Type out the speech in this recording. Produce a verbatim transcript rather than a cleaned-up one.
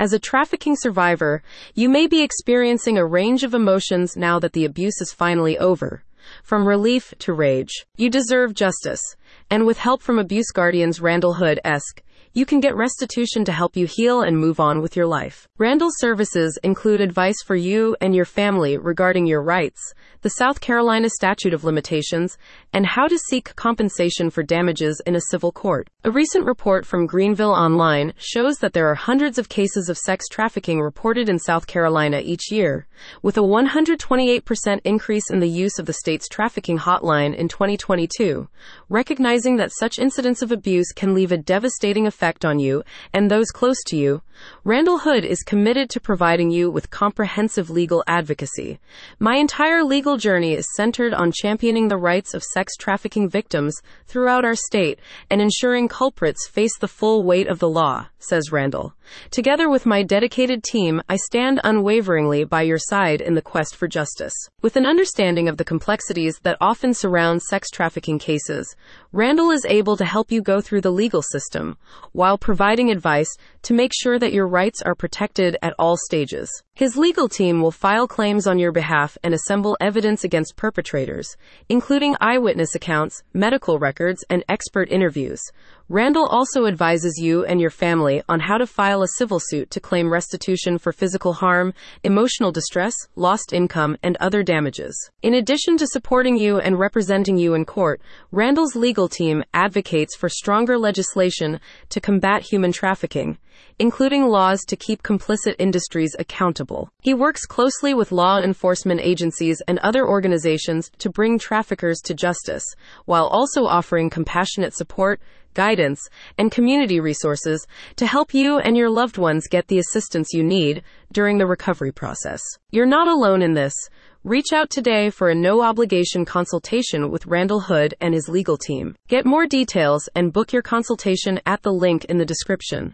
As a trafficking survivor, you may be experiencing a range of emotions now that the abuse is finally over. From relief to rage. You deserve justice. And with help from Abuse Guardian's Randall Hood, Esq., you can get restitution to help you heal and move on with your life. Randall's services include advice for you and your family regarding your rights, the South Carolina statute of limitations, and how to seek compensation for damages in a civil court. A recent report from Greenville Online shows that there are hundreds of cases of sex trafficking reported in South Carolina each year, with a one hundred twenty-eight percent increase in the use of the state's trafficking hotline in twenty twenty-two, recognizing that such incidents of abuse can leave a devastating effect effect on you and those close to you. Randall Hood is committed to providing you with comprehensive legal advocacy. My entire legal journey is centered on championing the rights of sex trafficking victims throughout our state and ensuring culprits face the full weight of the law, says Randall. Together with my dedicated team, I stand unwaveringly by your side in the quest for justice. With an understanding of the complexities that often surround sex trafficking cases, Randall is able to help you go through the legal system, while providing advice to make sure that your rights are protected at all stages. His legal team will file claims on your behalf and assemble evidence against perpetrators, including eyewitness accounts, medical records, and expert interviews. Randall also advises you and your family on how to file a civil suit to claim restitution for physical harm, emotional distress, lost income, and other damages. In addition to supporting you and representing you in court, Randall's legal team advocates for stronger legislation to combat human trafficking, including laws to keep complicit industries accountable. He works closely with law enforcement agencies and other organizations to bring traffickers to justice, while also offering compassionate support, guidance, and community resources to help you and your loved ones get the assistance you need during the recovery process. You're not alone in this. Reach out today for a no-obligation consultation with Randall Hood and his legal team. Get more details and book your consultation at the link in the description.